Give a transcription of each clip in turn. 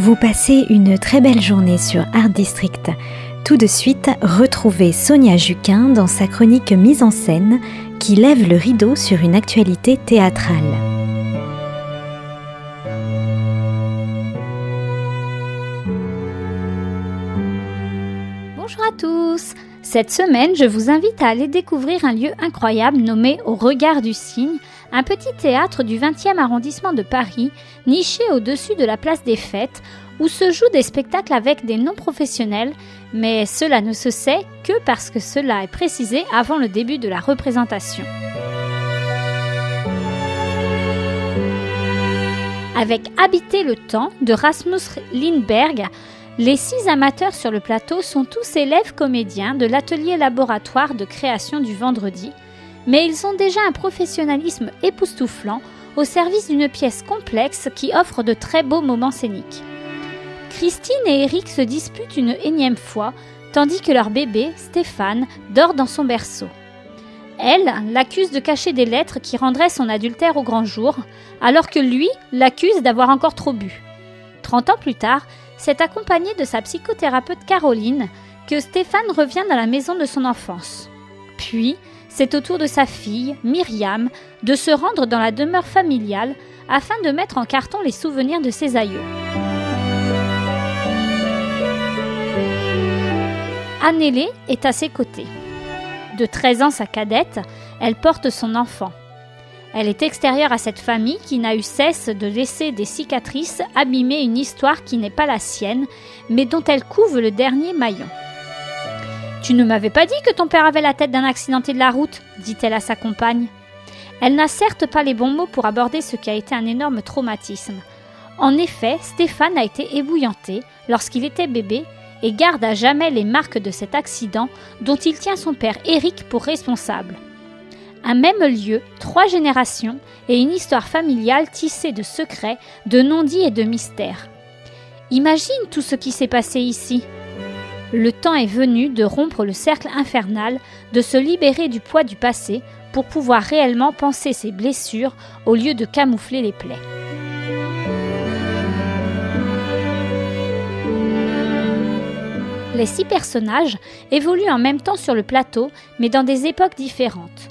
Vous passez une très belle journée sur Art District. Tout de suite, retrouvez Sonia Juquin dans sa chronique Mise en scène qui lève le rideau sur une actualité théâtrale. Bonjour à tous! Cette semaine, je vous invite à aller découvrir un lieu incroyable nommé Au Regard du Cygne, un petit théâtre du 20e arrondissement de Paris, niché au-dessus de la place des Fêtes, où se jouent des spectacles avec des non-professionnels, mais cela ne se sait que parce que cela est précisé avant le début de la représentation. Avec Habiter le temps de Rasmus Lindberg, les 6 amateurs sur le plateau sont tous élèves comédiens de l'atelier laboratoire de création du vendredi, mais ils ont déjà un professionnalisme époustouflant au service d'une pièce complexe qui offre de très beaux moments scéniques. Christine et Eric se disputent une énième fois, tandis que leur bébé, Stéphane, dort dans son berceau. Elle l'accuse de cacher des lettres qui rendraient son adultère au grand jour, alors que lui l'accuse d'avoir encore trop bu. 30 ans plus tard, c'est accompagné de sa psychothérapeute Caroline que Stéphane revient dans la maison de son enfance. Puis, c'est au tour de sa fille, Myriam, de se rendre dans la demeure familiale afin de mettre en carton les souvenirs de ses aïeux. Annelée est à ses côtés. De 13 ans, sa cadette, elle porte son enfant. Elle est extérieure à cette famille qui n'a eu cesse de laisser des cicatrices abîmer une histoire qui n'est pas la sienne, mais dont elle couve le dernier maillon. « Tu ne m'avais pas dit que ton père avait la tête d'un accidenté de la route » dit-elle à sa compagne. Elle n'a certes pas les bons mots pour aborder ce qui a été un énorme traumatisme. En effet, Stéphane a été ébouillanté lorsqu'il était bébé et garde à jamais les marques de cet accident dont il tient son père Eric pour responsable. Un même lieu, 3 générations et une histoire familiale tissée de secrets, de non-dits et de mystères. Imagine tout ce qui s'est passé ici. Le temps est venu de rompre le cercle infernal, de se libérer du poids du passé pour pouvoir réellement panser ses blessures au lieu de camoufler les plaies. Les 6 personnages évoluent en même temps sur le plateau, mais dans des époques différentes.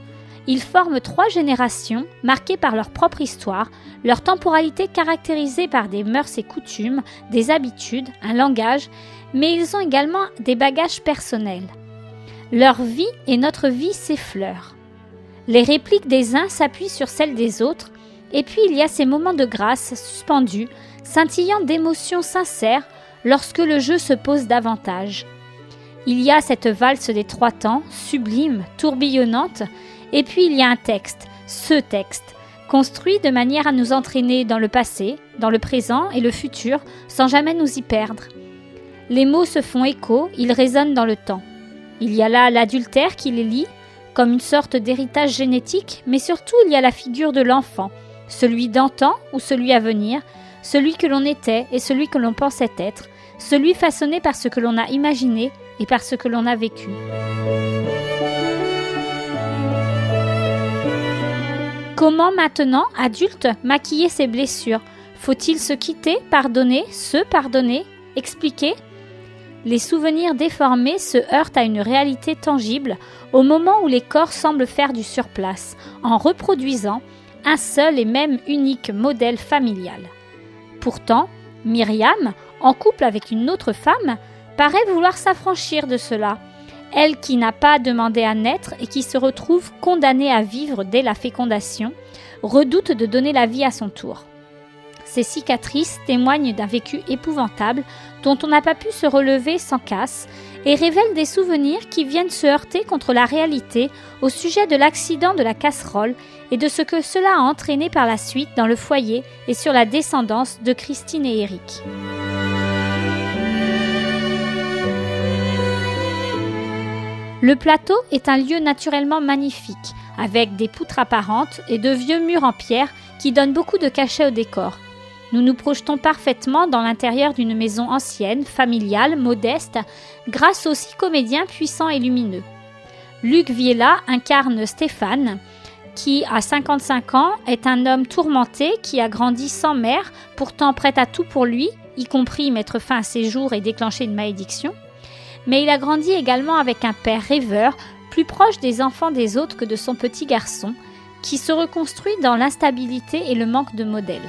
Ils forment 3 générations marquées par leur propre histoire, leur temporalité caractérisée par des mœurs et coutumes, des habitudes, un langage, mais ils ont également des bagages personnels. Leur vie et notre vie s'effleurent. Les répliques des uns s'appuient sur celles des autres, et puis il y a ces moments de grâce suspendus, scintillant d'émotions sincères, lorsque le jeu se pose davantage. Il y a cette valse des 3 temps, sublime, tourbillonnante, et puis il y a un texte, ce texte, construit de manière à nous entraîner dans le passé, dans le présent et le futur, sans jamais nous y perdre. Les mots se font écho, ils résonnent dans le temps. Il y a là l'adultère qui les lie, comme une sorte d'héritage génétique, mais surtout il y a la figure de l'enfant, celui d'antan ou celui à venir, celui que l'on était et celui que l'on pensait être, celui façonné par ce que l'on a imaginé et par ce que l'on a vécu. Comment maintenant, adulte, maquiller ses blessures ? Faut-il se quitter, pardonner, se pardonner, expliquer ? Les souvenirs déformés se heurtent à une réalité tangible au moment où les corps semblent faire du surplace, en reproduisant un seul et même unique modèle familial. Pourtant, Myriam, en couple avec une autre femme, paraît vouloir s'affranchir de cela. Elle qui n'a pas demandé à naître et qui se retrouve condamnée à vivre dès la fécondation, redoute de donner la vie à son tour. Ces cicatrices témoignent d'un vécu épouvantable dont on n'a pas pu se relever sans casse et révèlent des souvenirs qui viennent se heurter contre la réalité au sujet de l'accident de la casserole et de ce que cela a entraîné par la suite dans le foyer et sur la descendance de Christine et Eric. Le plateau est un lieu naturellement magnifique, avec des poutres apparentes et de vieux murs en pierre qui donnent beaucoup de cachet au décor. Nous nous projetons parfaitement dans l'intérieur d'une maison ancienne, familiale, modeste, grâce aux 6 comédiens puissants et lumineux. Luc Viella incarne Stéphane, qui, à 55 ans, est un homme tourmenté qui a grandi sans mère, pourtant prêt à tout pour lui, y compris mettre fin à ses jours et déclencher une malédiction. Mais il a grandi également avec un père rêveur, plus proche des enfants des autres que de son petit garçon, qui se reconstruit dans l'instabilité et le manque de modèles.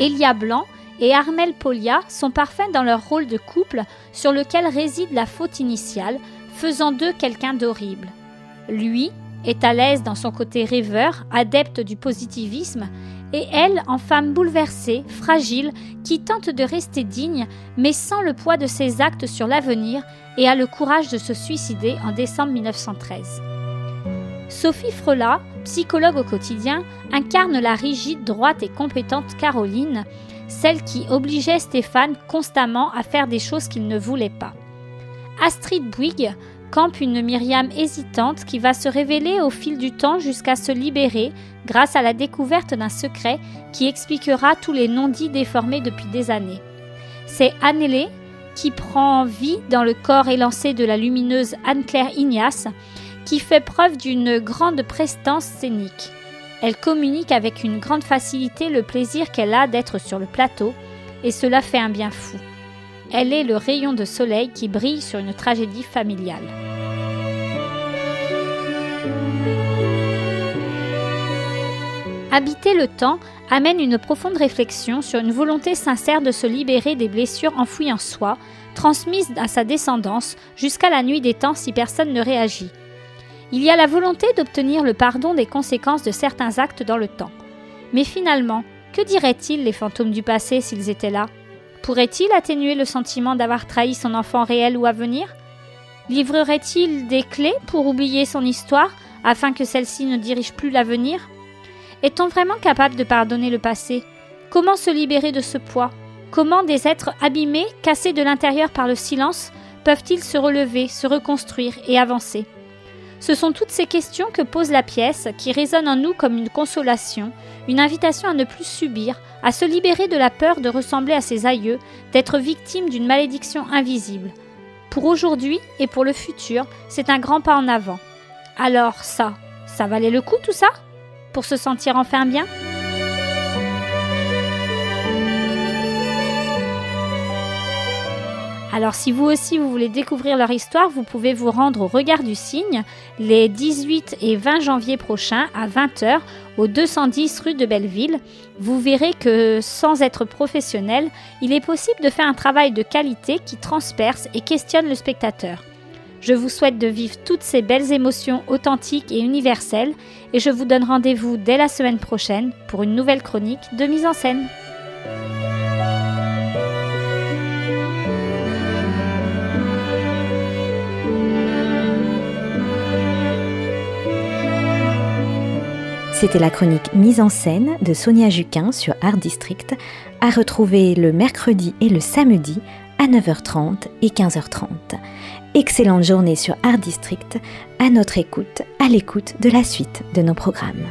Elia Blanc et Armel Polia sont parfaits dans leur rôle de couple sur lequel réside la faute initiale, faisant d'eux quelqu'un d'horrible. Lui est à l'aise dans son côté rêveur, adepte du positivisme, et elle en femme bouleversée, fragile, qui tente de rester digne, mais sans le poids de ses actes sur l'avenir et a le courage de se suicider en décembre 1913. Sophie Frelat, psychologue au quotidien, incarne la rigide, droite et compétente Caroline, celle qui obligeait Stéphane constamment à faire des choses qu'il ne voulait pas. Astrid Bouygues campe une Myriam hésitante qui va se révéler au fil du temps jusqu'à se libérer grâce à la découverte d'un secret qui expliquera tous les non-dits déformés depuis des années. C'est Annelé qui prend vie dans le corps élancé de la lumineuse Anne-Claire Ignace qui fait preuve d'une grande prestance scénique. Elle communique avec une grande facilité le plaisir qu'elle a d'être sur le plateau et cela fait un bien fou. Elle est le rayon de soleil qui brille sur une tragédie familiale. Habiter le temps amène une profonde réflexion sur une volonté sincère de se libérer des blessures enfouies en soi, transmises à sa descendance jusqu'à la nuit des temps si personne ne réagit. Il y a la volonté d'obtenir le pardon des conséquences de certains actes dans le temps. Mais finalement, que diraient-ils les fantômes du passé s'ils étaient là ? Pourrait-il atténuer le sentiment d'avoir trahi son enfant réel ou à venir ? Livrerait-il des clés pour oublier son histoire, afin que celle-ci ne dirige plus l'avenir ? Est-on vraiment capable de pardonner le passé ? Comment se libérer de ce poids ? Comment des êtres abîmés, cassés de l'intérieur par le silence, peuvent-ils se relever, se reconstruire et avancer ? Ce sont toutes ces questions que pose la pièce, qui résonne en nous comme une consolation, une invitation à ne plus subir, à se libérer de la peur de ressembler à ses aïeux, d'être victime d'une malédiction invisible. Pour aujourd'hui et pour le futur, c'est un grand pas en avant. Alors ça valait le coup tout ça ? Pour se sentir enfin bien ? Alors si vous aussi vous voulez découvrir leur histoire, vous pouvez vous rendre au Regard du Cygne les 18 et 20 janvier prochains à 20h au 210 rue de Belleville. Vous verrez que sans être professionnel, il est possible de faire un travail de qualité qui transperce et questionne le spectateur. Je vous souhaite de vivre toutes ces belles émotions authentiques et universelles et je vous donne rendez-vous dès la semaine prochaine pour une nouvelle chronique de mise en scène. C'était la chronique Mise en scène de Sonia Juquin sur Art District, à retrouver le mercredi et le samedi à 9h30 et 15h30. Excellente journée sur Art District, à notre écoute, à l'écoute de la suite de nos programmes.